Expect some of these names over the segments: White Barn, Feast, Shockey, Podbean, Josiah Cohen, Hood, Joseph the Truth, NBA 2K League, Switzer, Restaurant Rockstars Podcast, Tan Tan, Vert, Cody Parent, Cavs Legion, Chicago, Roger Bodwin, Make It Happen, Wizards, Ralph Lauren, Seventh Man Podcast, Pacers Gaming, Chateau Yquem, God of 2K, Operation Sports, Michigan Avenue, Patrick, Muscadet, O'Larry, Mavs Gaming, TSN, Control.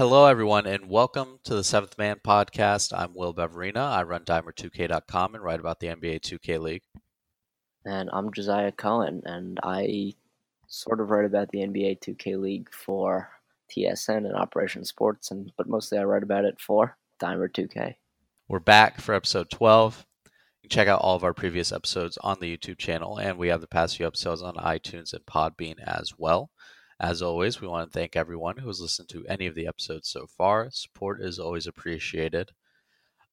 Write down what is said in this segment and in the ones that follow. Hello, everyone, and welcome to the Seventh Man Podcast. I'm Will Beverina. I run Dimer2k.com and write about the NBA 2K League. And I'm Josiah Cohen, and I sort of write about the NBA 2K League for TSN and Operation Sports, but mostly I write about it for Dimer2k. We're back for episode 12. You can check out all of our previous episodes on the YouTube channel, and we have the past few episodes on iTunes and Podbean as well. As always, we want to thank everyone who has listened to any of the episodes so far. Support is always appreciated.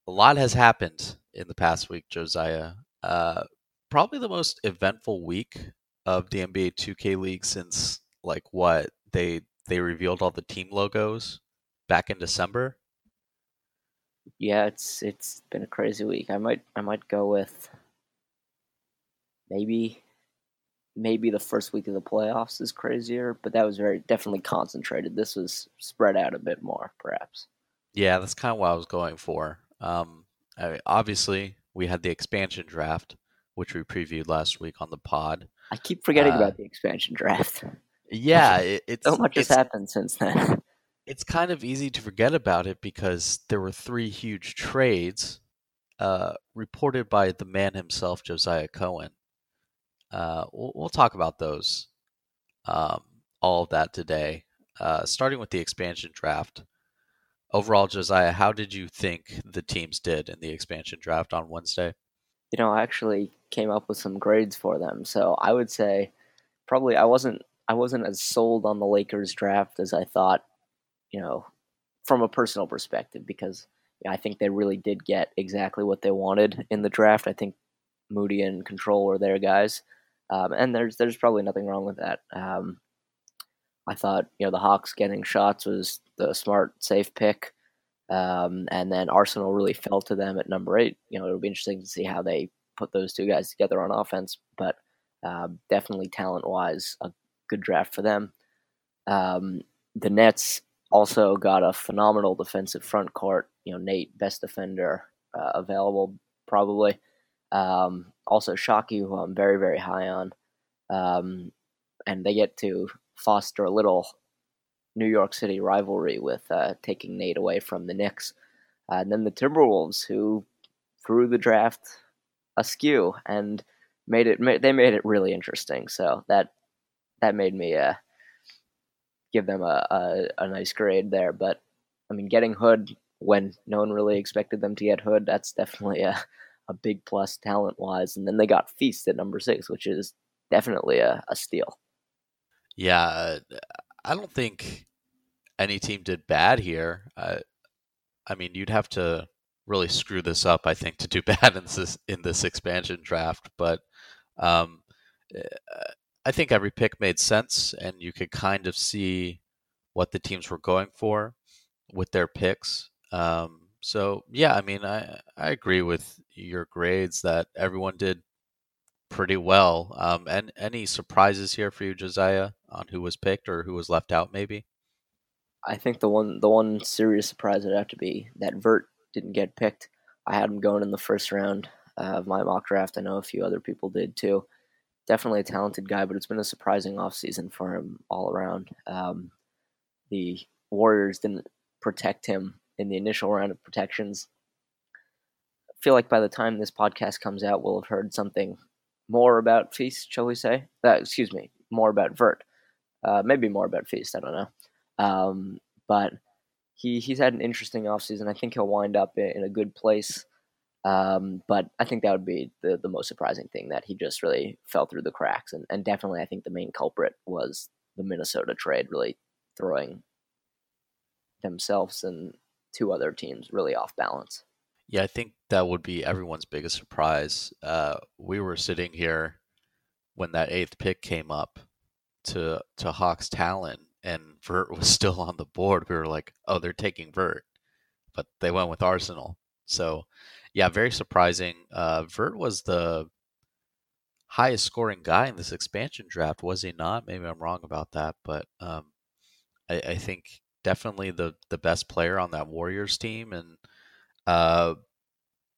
A lot has happened in the past week, Josiah. Probably the most eventful week of the NBA 2K League since, they revealed all the team logos back in December. Yeah, it's been a crazy week. I might go with maybe the first week of the playoffs is crazier, but that was definitely concentrated. This was spread out a bit more, perhaps. Yeah, that's kind of what I was going for. Obviously, we had the expansion draft, which we previewed last week on the pod. I keep forgetting about the expansion draft. Yeah. So much has happened since then. It's kind of easy to forget about it because there were three huge trades reported by the man himself, Josiah Cohen. We'll talk about those, all of that today, starting with the expansion draft. Overall, Josiah, how did you think the teams did in the expansion draft on Wednesday? You know, I actually came up with some grades for them, so I would say probably I wasn't as sold on the Lakers draft as I thought, you know, from a personal perspective, because I think they really did get exactly what they wanted in the draft. I think Moody and Control were their guys. And there's probably nothing wrong with that. I thought, the Hawks getting shots was the smart, safe pick. And then Arsenal really fell to them at number 8. It'll be interesting to see how they put those two guys together on offense, but definitely talent-wise, a good draft for them. The Nets also got a phenomenal defensive front court. Nate, best defender available, probably. Also Shockey, who I'm very, very high on. And they get to foster a little New York City rivalry with taking Nate away from the Knicks. And then the Timberwolves, who threw the draft askew and made it really interesting. So that made me give them a nice grade there. But, getting Hood when no one really expected them to get Hood, that's definitely a big plus talent-wise, and then they got Feast at number 6, which is definitely a steal. Yeah, I don't think any team did bad here. You'd have to really screw this up, I think, to do bad in this expansion draft, but I think every pick made sense, and you could kind of see what the teams were going for with their picks. So, yeah, I agree with your grades that everyone did pretty well. And any surprises here for you, Josiah, on who was picked or who was left out, maybe? I think the one serious surprise would have to be that Vert didn't get picked. I had him going in the first round of my mock draft. I know a few other people did, too. Definitely a talented guy, but it's been a surprising offseason for him all around. The Warriors didn't protect him in the initial round of protections. I feel like by the time this podcast comes out, we'll have heard something more about Feast, shall we say? More about Vert. Maybe more about Feast, I don't know. But he's had an interesting offseason. I think he'll wind up in a good place. But I think that would be the most surprising thing, that he just really fell through the cracks. And definitely I think the main culprit was the Minnesota trade, really throwing themselves and two other teams really off balance. Yeah, I think that would be everyone's biggest surprise. We were sitting here when that 8th pick came up to Hawks talent, and Vert was still on the board. We were like, oh, they're taking Vert, but they went with Arsenal. So, yeah, very surprising. Vert was the highest scoring guy in this expansion draft, was he not? Maybe I'm wrong about that, but I think definitely the best player on that Warriors team, and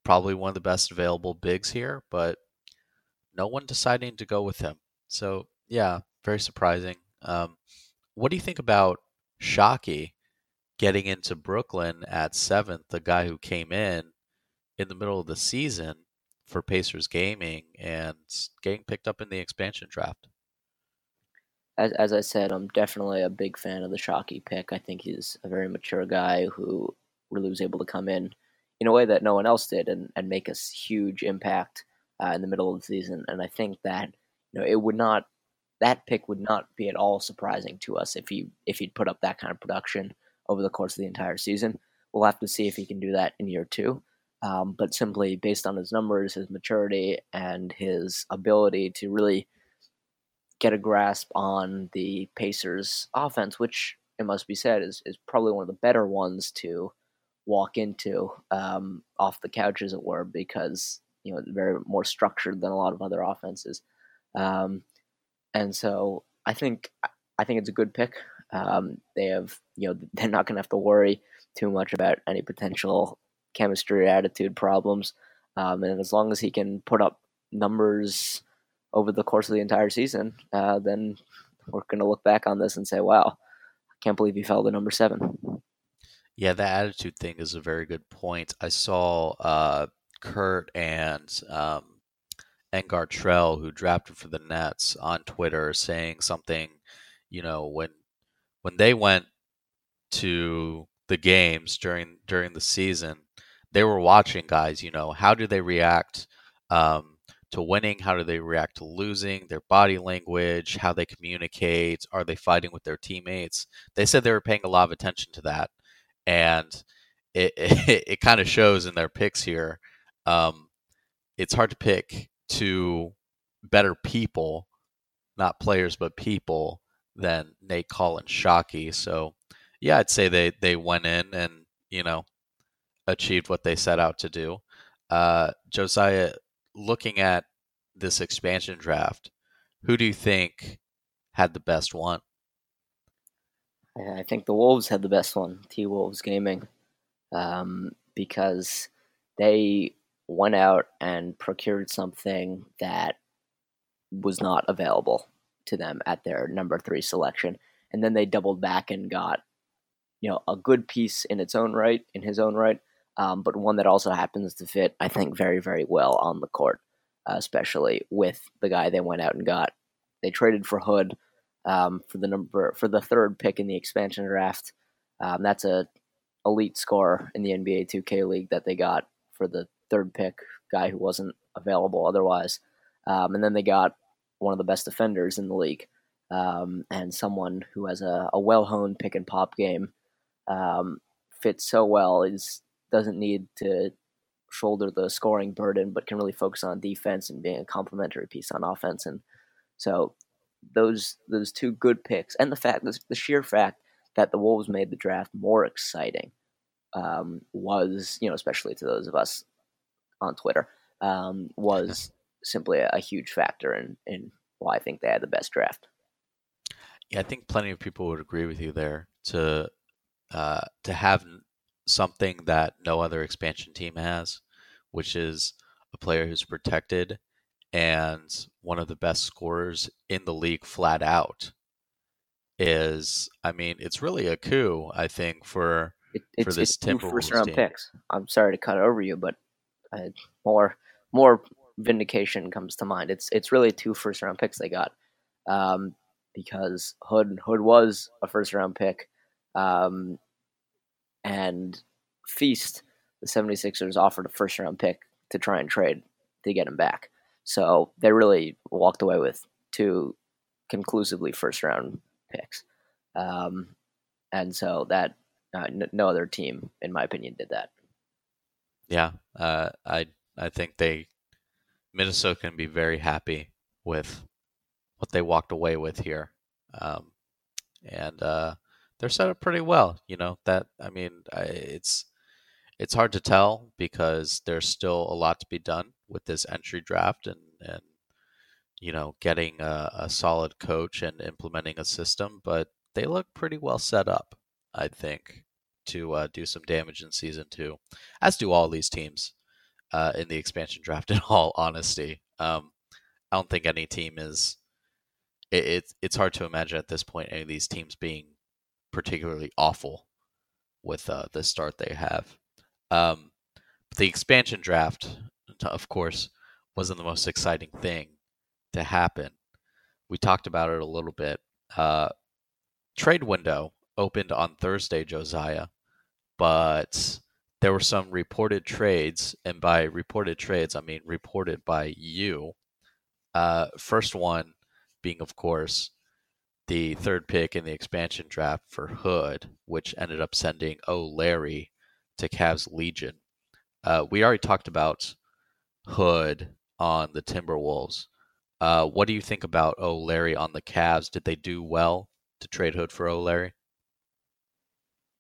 probably one of the best available bigs here, but no one deciding to go with him. So, yeah, very surprising. What do you think about Shockey getting into Brooklyn at 7th, the guy who came in the middle of the season for Pacers Gaming and getting picked up in the expansion draft. As I said, I'm definitely a big fan of the Shockey pick. I think he's a very mature guy who really was able to come in a way that no one else did and make a huge impact in the middle of the season. And I think that that pick would not be at all surprising to us if he'd put up that kind of production over the course of the entire season. We'll have to see if he can do that in year two. But simply based on his numbers, his maturity, and his ability to really get a grasp on the Pacers offense, which it must be said is probably one of the better ones to walk into off the couch, as it were, because it's very more structured than a lot of other offenses. And so I think it's a good pick. They have, they're not going to have to worry too much about any potential chemistry or attitude problems. And as long as he can put up numbers over the course of the entire season, then we're going to look back on this and say, wow, I can't believe he fell to number 7. Yeah, the attitude thing is a very good point. I saw Kurt and Gartrell, who drafted for the Nets, on Twitter saying something, when they went to the games during the season, they were watching guys, how do they react to winning? How do they react to losing? Their body language, how they communicate, are they fighting with their teammates? They said they were paying a lot of attention to that. And it kind of shows in their picks here. It's hard to pick two better people, not players, but people, than Nate, Cole, and Shockey. So, yeah, I'd say they went in and, achieved what they set out to do. Josiah, looking at this expansion draft, who do you think had the best one? I think the Wolves had the best one, T-Wolves Gaming, because they went out and procured something that was not available to them at their number 3 selection. And then they doubled back and got, a good piece in his own right, but one that also happens to fit, I think, very, very well on the court, especially with the guy they went out and got. They traded for Hood for the 3rd pick in the expansion draft. That's an elite scorer in the NBA 2K League that they got for the 3rd pick, guy who wasn't available otherwise. And then they got one of the best defenders in the league, and someone who has a well-honed pick-and-pop game, fits so well, doesn't need to shoulder the scoring burden, but can really focus on defense and being a complementary piece on offense. And so those two good picks, and the sheer fact that the Wolves made the draft more exciting, was, especially to those of us on Twitter, was simply a huge factor in why I think they had the best draft. Yeah, I think plenty of people would agree with you there. To have something that no other expansion team has, which is a player who's protected and one of the best scorers in the league flat out, it's really a coup, I think, for this Timberwolves 1st-round team. Picks. I'm sorry to cut over you, but more vindication comes to mind. It's really 2 1st-round picks they got, because Hood was a 1st-round pick, and Feast, the 76ers, offered a 1st-round pick to try and trade to get him back. So they really walked away with 2 conclusively 1st-round picks, and so that no other team, in my opinion, did that. Yeah, I think Minnesota can be very happy with what they walked away with here. And they're set up pretty well. It's hard to tell because there's still a lot to be done with this entry draft and getting a solid coach and implementing a system, but they look pretty well set up, I think, to do some damage in season 2, as do all these teams in the expansion draft, in all honesty. I don't think any team is... It's hard to imagine at this point any of these teams being particularly awful. with the start they have. The expansion draft, of course, wasn't the most exciting thing to happen. We talked about it a little bit. Trade window opened on Thursday, Josiah, but there were some reported trades, and by reported trades, I mean reported by you. First one being, of course, the third pick in the expansion draft for Hood, which ended up sending O'Larry to Cavs Legion. We already talked about Hood on the Timberwolves. What do you think about O'Larry on the Cavs? Did they do well to trade Hood for O'Larry?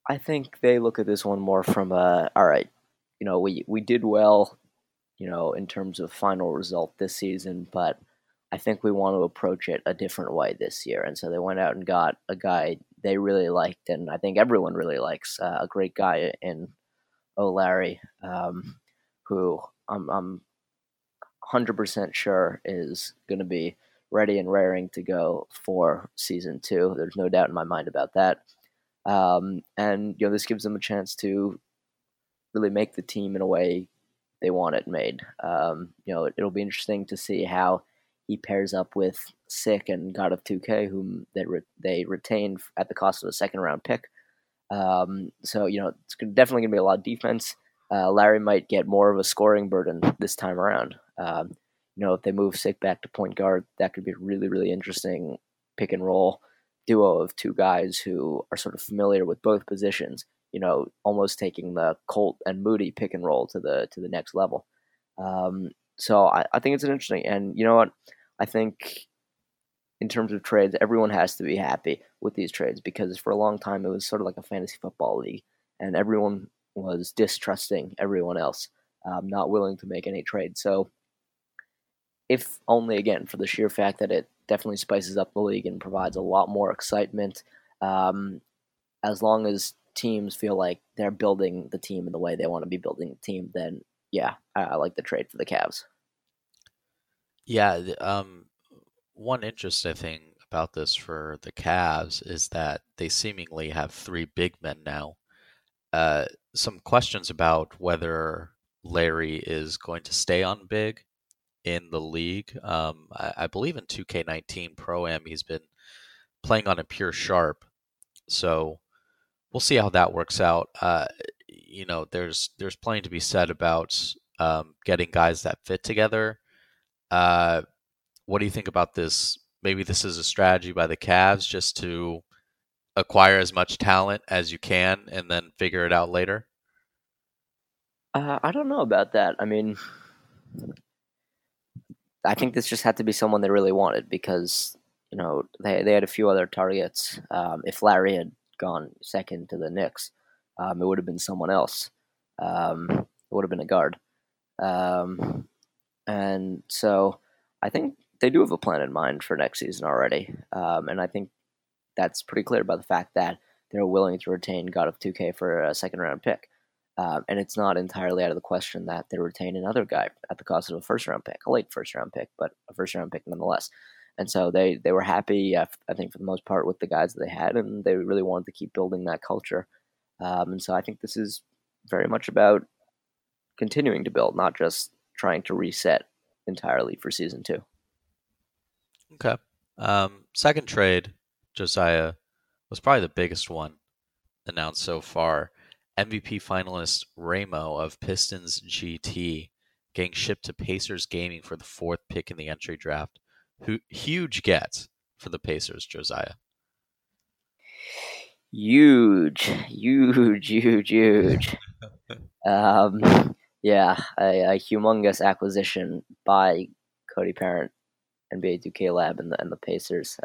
I think they look at this one more from all right, we did well, in terms of final result this season, but I think we want to approach it a different way this year. And so they went out and got a guy they really liked, and I think everyone really likes, a great guy in O'Larry, who I'm 100% sure is going to be ready and raring to go for season two. There's no doubt in my mind about that. And, this gives them a chance to really make the team in a way they want it made. It'll be interesting to see how he pairs up with Sick and God of 2K, whom they retained at the cost of a second-round pick. It's definitely going to be a lot of defense. Larry might get more of a scoring burden this time around. If they move Sick back to point guard, that could be a really, really interesting pick-and-roll duo of two guys who are sort of familiar with both positions, almost taking the Colt and Moody pick and roll to the next level. So I think it's an interesting, and you know what? I think in terms of trades, everyone has to be happy with these trades because for a long time, it was sort of like a fantasy football league and everyone was distrusting everyone else, not willing to make any trades. So if only again, for the sheer fact that it definitely spices up the league and provides a lot more excitement. As long as teams feel like they're building the team in the way they want to be building the team, then yeah, I like the trade for the Cavs. Yeah, one interesting thing about this for the Cavs is that they seemingly have three big men now. Some questions about whether Larry is going to stay on big in the league. I believe in 2K19 Pro-Am, he's been playing on a pure sharp. So we'll see how that works out. There's plenty to be said about getting guys that fit together. What do you think about this? Maybe this is a strategy by the Cavs just to acquire as much talent as you can and then figure it out later? I don't know about that. I mean, I think this just had to be someone they really wanted because, they had a few other targets. If Larry had gone second to the Knicks, it would have been someone else. It would have been a guard. And so I think they do have a plan in mind for next season already. And I think that's pretty clear by the fact that they're willing to retain God of 2K for a second-round pick. And it's not entirely out of the question that they retain another guy at the cost of a first-round pick, a late first-round pick, but a first-round pick nonetheless. And so they were happy, I think, for the most part, with the guys that they had, and they really wanted to keep building that culture. And so I think this is very much about continuing to build, not just trying to reset entirely for Season 2. Okay. Second trade, Josiah, was probably the biggest one announced so far. MVP finalist Ramo of Pistons GT getting shipped to Pacers Gaming for the fourth pick in the entry draft. Huge get for the Pacers, Josiah. Huge. A humongous acquisition by Cody Parent, NBA 2K Lab, and the Pacers.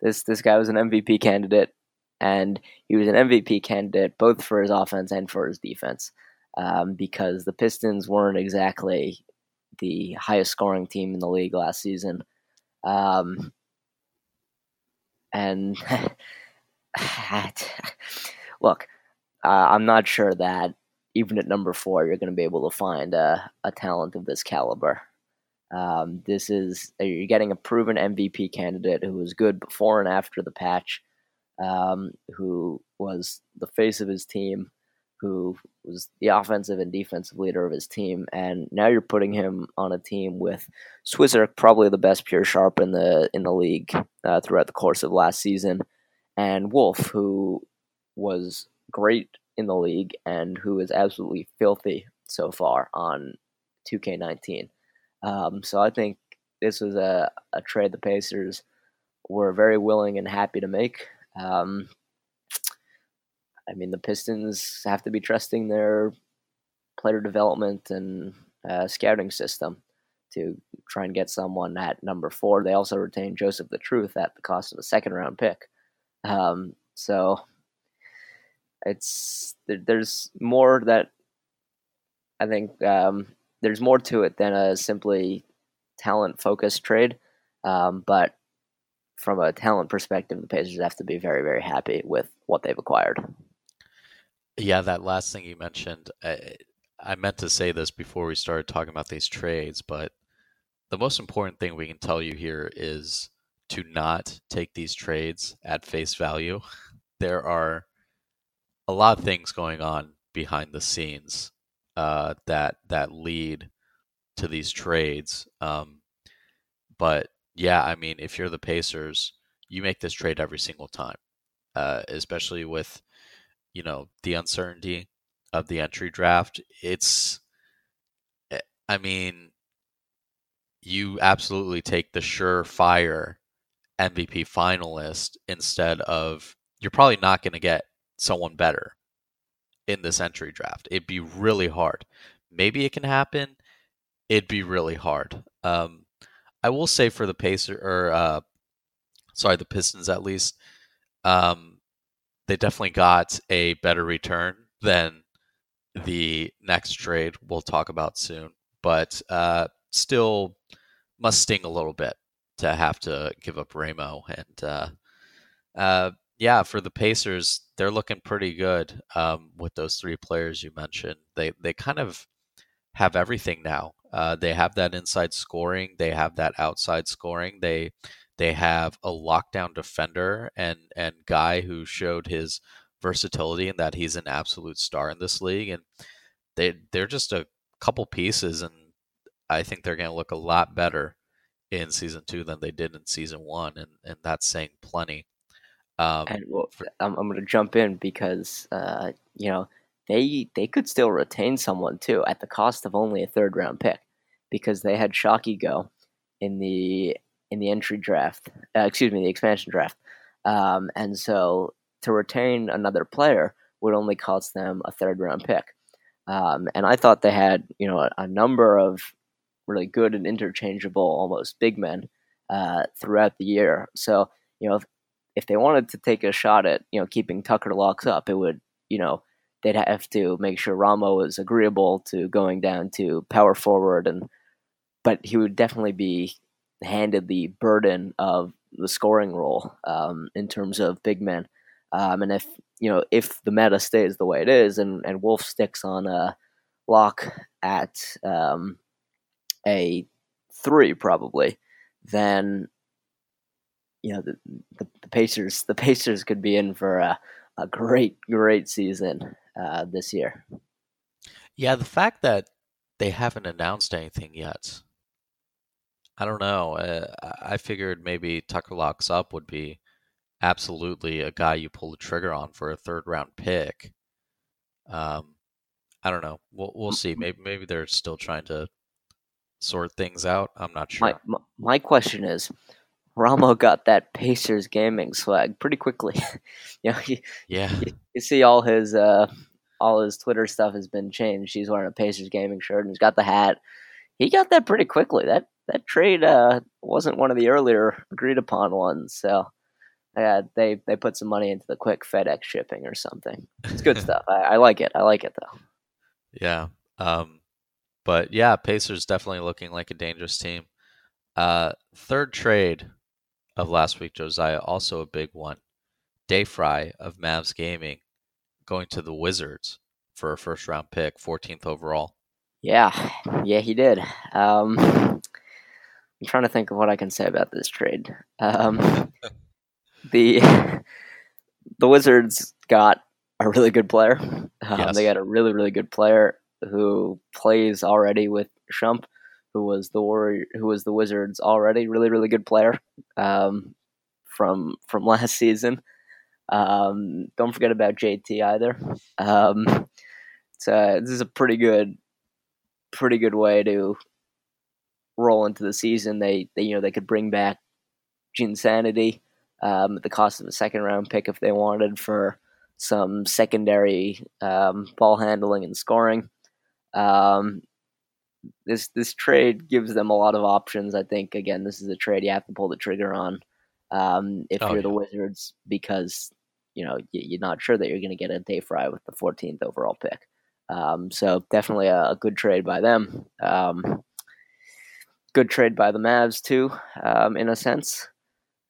This guy was an MVP candidate. And he was an MVP candidate both for his offense and for his defense because the Pistons weren't exactly the highest scoring team in the league last season. Look, I'm not sure that even at number 4 you're going to be able to find a talent of this caliber. You're getting a proven MVP candidate who was good before and after the patch. who was the face of his team, who was the offensive and defensive leader of his team, and now you're putting him on a team with Switzer, probably the best pure sharp in the league throughout the course of last season, and Wolf, who was great in the league and who is absolutely filthy so far on 2K19. So I think this was a trade the Pacers were very willing and happy to make. I mean, the Pistons have to be trusting their player development and scouting system to try and get someone at number 4. They also retained Joseph the Truth at the cost of a second-round pick. So there's more that I think there's more to it than a simply talent-focused trade. But from a talent perspective, the Pacers have to be very, very happy with what they've acquired. Yeah, that last thing you mentioned, I meant to say this before we started talking about these trades, but the most important thing we can tell you here is to not take these trades at face value. There are a lot of things going on behind the scenes that lead to these trades. But yeah, I mean, if you're the Pacers, you make this trade every single time, especially with, you know, the uncertainty of the entry draft. You absolutely take the surefire MVP finalist instead of, you're probably not going to get someone better in this entry draft. It'd be really hard. Maybe it can happen. It'd be really hard. I will say for the Pacers, the Pistons at least, they definitely got a better return than the next trade we'll talk about soon, but still must sting a little bit to have to give up Ramo. And for the Pacers, they're looking pretty good with those 3 players you mentioned. They kind of have everything now. They have that inside scoring. They have that outside scoring. They have a lockdown defender and guy who showed his versatility and that he's an absolute star in this league. And they're just a couple pieces, and I think they're going to look a lot better in Season 2 than they did in Season 1, and that's saying plenty. I'm going to jump in because, they could still retain someone too at the cost of only a 3rd round pick, because they had Shockey go in the entry draft, the expansion draft. And so to retain another player would only cost them a 3rd round pick. And I thought they had, a number of really good and interchangeable, almost big men throughout the year. So, if they wanted to take a shot at, keeping Tucker locks up, it would, they'd have to make sure Ramo was agreeable to going down to power forward, but he would definitely be handed the burden of the scoring role in terms of big men. And if the meta stays the way it is, and Wolf sticks on a lock at a 3 probably, then the Pacers could be in for a great season this year. Yeah, the fact that they haven't announced anything yet, I don't know. I figured maybe Tucker locks up would be absolutely a guy you pull the trigger on for a 3rd round pick. I don't know. We'll see. Maybe they're still trying to sort things out. I'm not sure. My question is, Ramo got that Pacers Gaming swag pretty quickly. You see all his Twitter stuff has been changed. He's wearing a Pacers Gaming shirt and he's got the hat. He got that pretty quickly. That trade wasn't one of the earlier agreed upon ones. So they put some money into the quick FedEx shipping or something. It's good stuff. I like it. I like it though. Yeah. But yeah, Pacers definitely looking like a dangerous team. 3rd trade of last week, Josiah, also a big one. Dayfrii of Mavs Gaming going to the Wizards for a 1st round pick, 14th overall. Yeah, he did. I'm trying to think of what I can say about this trade. The the Wizards got a really good player. Yes. They got a really, really good player who plays already with Shump, who was the Wizards already. Really, really good player from last season. Don't forget about JT either. This is a pretty good way to roll into the season. They could bring back Insanity at the cost of a second round pick if they wanted for some secondary ball handling and scoring. This trade gives them a lot of options. I think again, this is a trade you have to pull the trigger on if you're the Wizards, because you're not sure that you're going to get a Dayfrii with the 14th overall pick. So definitely a good trade by them. Good trade by the Mavs too, in a sense.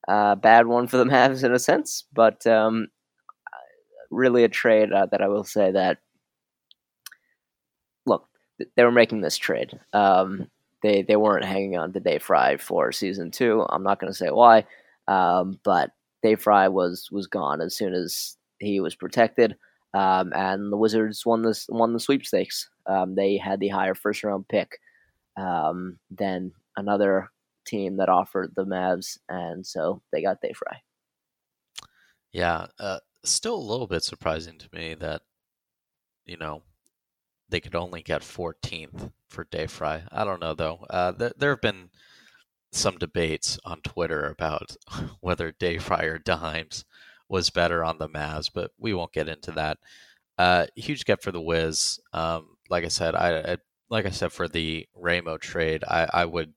Bad one for the Mavs in a sense, but really a trade that I will say that, look, they were making this trade. They weren't hanging on to Dayfrii for season two. I'm not going to say why, but Dayfrii was gone as soon as he was protected, and the Wizards won the sweepstakes. They had the higher first round pick than another team that offered the Mavs, and so they got Dayfrii. Yeah, still a little bit surprising to me that they could only get 14th for Dayfrii. I don't know though. There have been some debates on Twitter about whether Dayfrii or Dimes was better on the Mavs, but we won't get into that. Huge get for the Wiz. Like I said, I for the Ramo trade, I would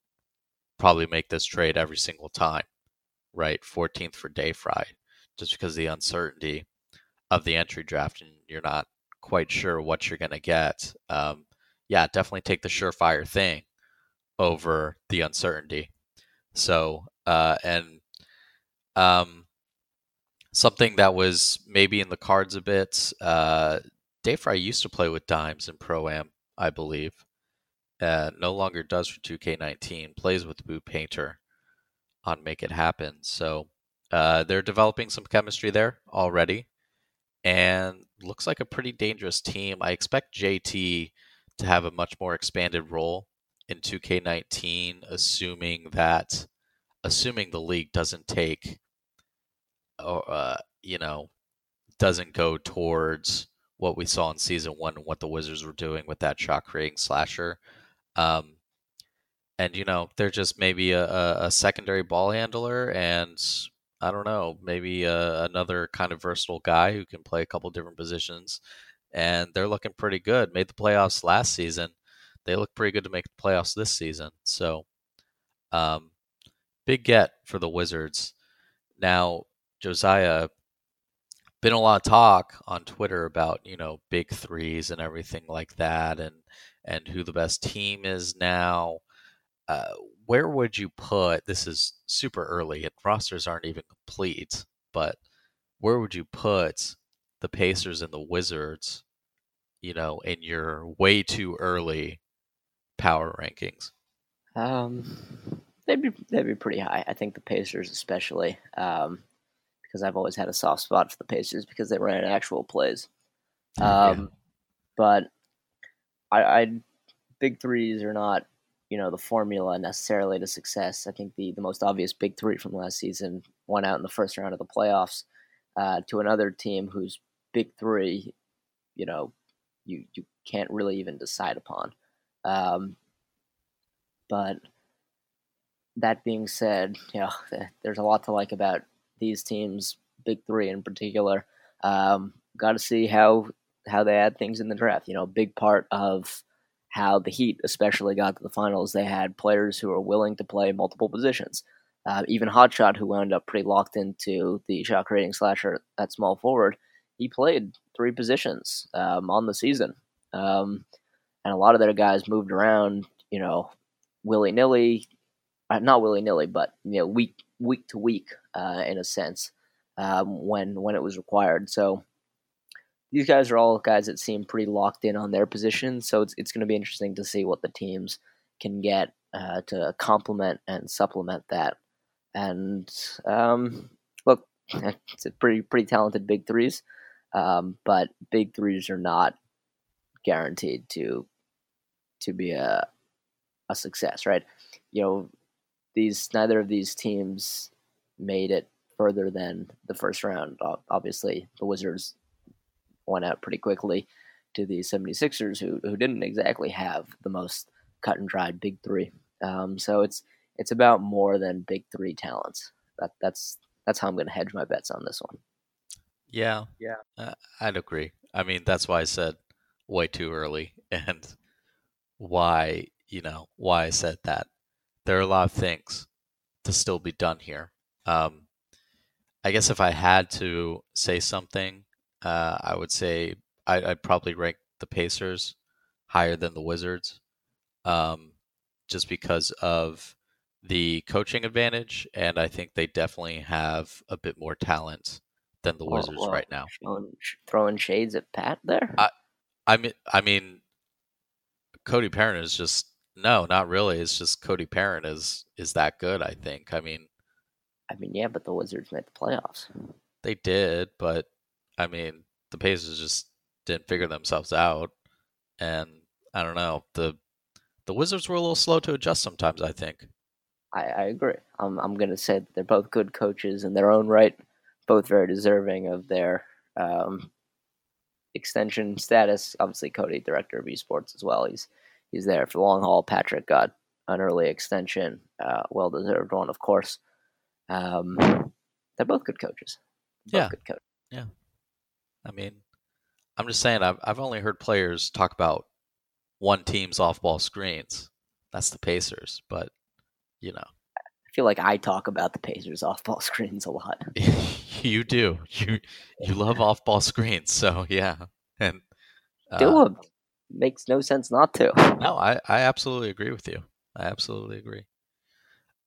probably make this trade every single time, right? 14th for Dayfrii, just because of the uncertainty of the entry draft and you're not quite sure what you're going to get. Definitely take the surefire thing over the uncertainty. So, something that was maybe in the cards a bit, Dayfrii used to play with Dimes in Pro-Am, I believe. No longer does for 2K19. Plays with Boo Painter on Make It Happen. So they're developing some chemistry there already. And looks like a pretty dangerous team. I expect JT to have a much more expanded role in 2K19, assuming the league doesn't take, doesn't go towards what we saw in season one and what the Wizards were doing with that shot creating slasher. They're just maybe a secondary ball handler and I don't know, maybe another kind of versatile guy who can play a couple different positions, and they're looking pretty good. Made the playoffs last season. They look pretty good to make the playoffs this season. So big get for the Wizards. Now, Josiah, been a lot of talk on Twitter about, big threes and everything like that and who the best team is now. Where would you put, this is super early and rosters aren't even complete, but where would you put the Pacers and the Wizards, in your way too early power rankings? They'd be pretty high. I think the Pacers especially, because I've always had a soft spot for the Pacers because they ran actual plays. But big threes are not, the formula necessarily to success. I think the most obvious big three from last season went out in the first round of the playoffs to another team whose big three, you can't really even decide upon. But that being said, there's a lot to like about these teams, big three in particular. Got to see how they add things in the draft. A big part of how the Heat especially got to the finals, they had players who were willing to play multiple positions. Even Hotshot, who wound up pretty locked into the shot creating slasher at small forward, he played three positions on the season. And a lot of their guys moved around, willy-nilly. Not willy-nilly, but week to week, in a sense, when it was required. So these guys are all guys that seem pretty locked in on their position. So it's going to be interesting to see what the teams can get to complement and supplement that. And look, It's a pretty talented big threes, but big threes are not guaranteed to be a success, right? You know, neither of these teams made it further than the first round. Obviously, the Wizards went out pretty quickly to the 76ers, who didn't exactly have the most cut and dried big three. So it's about more than big three talents. That's how I'm going to hedge my bets on this one. Yeah. I'd agree. I mean, that's why I said way too early, and why I said that. There are a lot of things to still be done here. I guess if I had to say something, I would say I'd probably rank the Pacers higher than the Wizards, just because of the coaching advantage, and I think they definitely have a bit more talent than the Wizards right now. Throwing shades at Pat there. I mean, Cody Parent is just no, not really. It's just Cody Parent is that good, I think. I mean, yeah, but the Wizards made the playoffs. They did, but I mean, the Pacers just didn't figure themselves out, and I don't know. The Wizards were a little slow to adjust sometimes, I think. I agree. I'm going to say that they're both good coaches in their own right, both very deserving of their extension status. Obviously, Cody, director of esports as well. He's there for the long haul. Patrick got an early extension, well-deserved one, of course. They're both good coaches. Both good coaches. Yeah. I mean, I'm just saying, I've only heard players talk about one team's off-ball screens. That's the Pacers, but... You know, I feel like I talk about the Pacers off-ball screens a lot. You do. You love off-ball screens, so yeah. And do them. Makes no sense not to. No, I absolutely agree with you. I absolutely agree.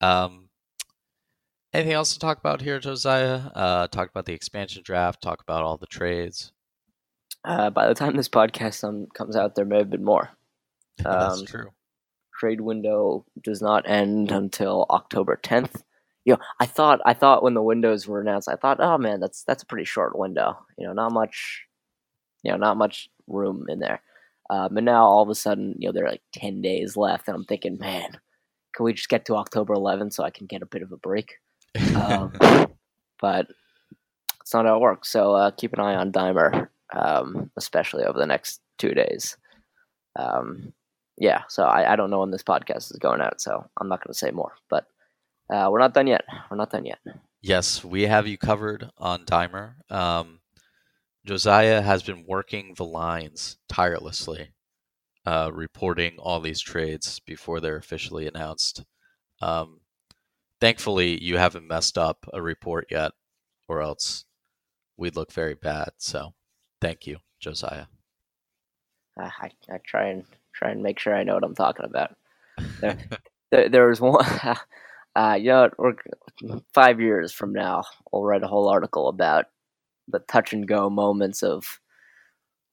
Anything else to talk about here, Josiah? Talk about the expansion draft. Talk about all the trades. By the time this podcast comes out, there may have been more. That's true. Trade window does not end until October 10th. You know, I thought when the windows were announced, I thought, oh man, that's a pretty short window. You know, not much room in there. But now all of a sudden, you know, there are like 10 days left, and I'm thinking, man, can we just get to October 11th so I can get a bit of a break? But it's not how it works. So keep an eye on Dimer, especially over the next 2 days. Yeah, so I don't know when this podcast is going out, so I'm not going to say more. But we're not done yet. Yes, we have you covered on Dimer. Josiah has been working the lines tirelessly, reporting all these trades before they're officially announced. Thankfully, you haven't messed up a report yet, or else we'd look very bad. So thank you, Josiah. I try and make sure I know what I'm talking about. There was one, you know, 5 years from now, we'll write a whole article about the touch and go moments of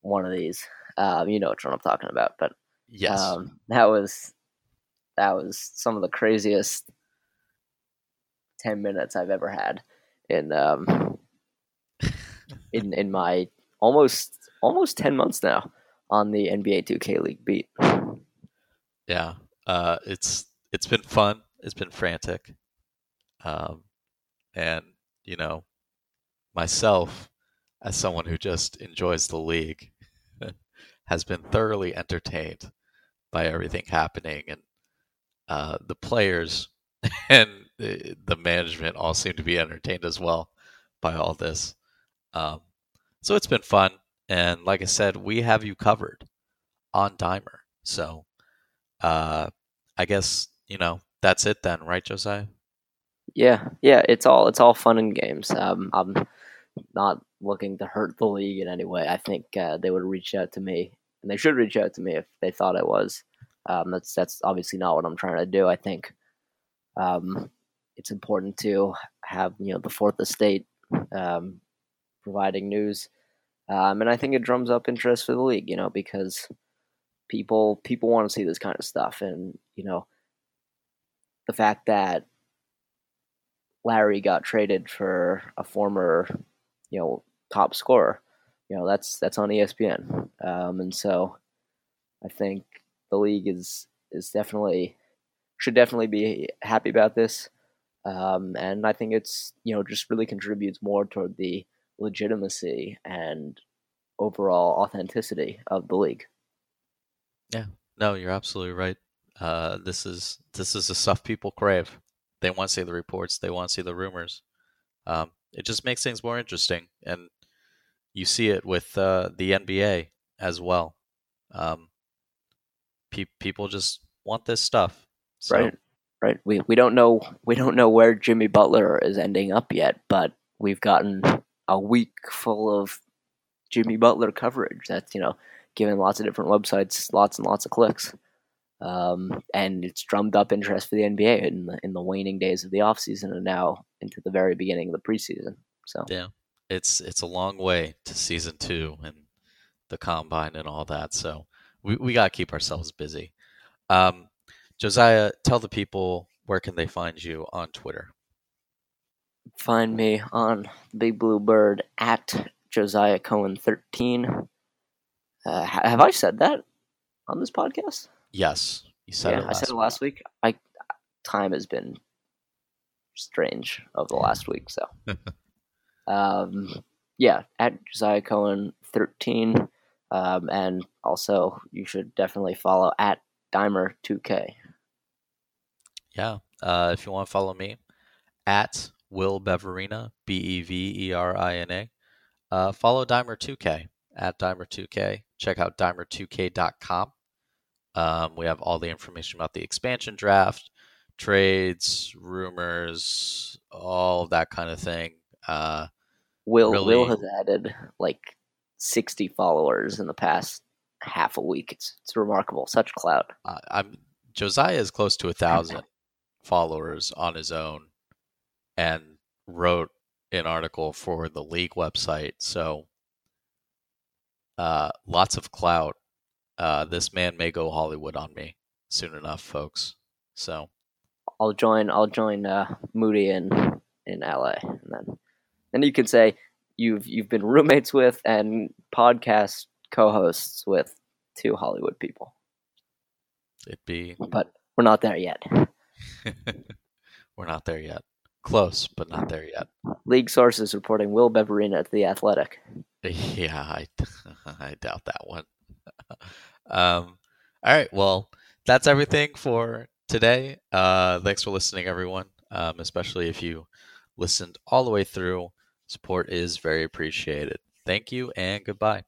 one of these. You know which one I'm talking about, but yes, that was some of the craziest 10 minutes I've ever had in my almost 10 months now. On the NBA 2K League beat. Yeah, it's been fun. It's been frantic, and you know, myself as someone who just enjoys the league has been thoroughly entertained by everything happening, and the players and the management all seem to be entertained as well by all this. So it's been fun. And like I said, we have you covered on Dimer. So I guess, you know, that's it then, right, Josiah? Yeah, it's all fun and games. I'm not looking to hurt the league in any way. I think they would reach out to me, and they should reach out to me if they thought I was. That's obviously not what I'm trying to do. I think it's important to have, you know, the fourth estate providing news. And I think it drums up interest for the league, you know, because people want to see this kind of stuff. And, you know, the fact that Larry got traded for a former, you know, top scorer. You know, that's on ESPN. And so I think the league should definitely be happy about this. And I think it's, you know, just really contributes more toward the legitimacy and overall authenticity of the league. Yeah, no, you're absolutely right. This is the stuff people crave. They want to see the reports. They want to see the rumors. It just makes things more interesting. And you see it with the NBA as well. People just want this stuff. So. Right. We don't know where Jimmy Butler is ending up yet, but we've gotten a week full of Jimmy Butler coverage. That's, you know, given lots of different websites, lots and lots of clicks, and it's drummed up interest for the NBA in the waning days of the off season and now into the very beginning of the preseason. So yeah, it's a long way to season two and the combine and all that. So we gotta keep ourselves busy. Josiah, tell the people, where can they find you on Twitter? Find me on Big Blue Bird at Josiah Cohen 13. Have I said that on this podcast? Yes, you said it. Yeah, I said it last week. Time has been strange over the last week, so yeah, at Josiah Cohen 13, and also you should definitely follow at Dimer2k. Yeah, if you want to follow me, at Will Beverina, Beverina. Follow Dimer2k, at Dimer2k. Check out Dimer2k.com. We have all the information about the expansion draft, trades, rumors, all that kind of thing. Will has added like 60 followers in the past half a week. It's remarkable. Such clout. Josiah is close to 1,000 followers on his own, and wrote an article for the league website. So lots of clout. This man may go Hollywood on me soon enough, folks. So I'll join Moody in LA, and then you can say you've been roommates with and podcast co-hosts with two Hollywood people. But we're not there yet. We're not there yet. Close, but not there yet. League sources reporting Will Beverina at The Athletic. Yeah, I doubt that one. All right, well, that's everything for today. Thanks for listening, everyone, especially if you listened all the way through. Support is very appreciated. Thank you, and goodbye.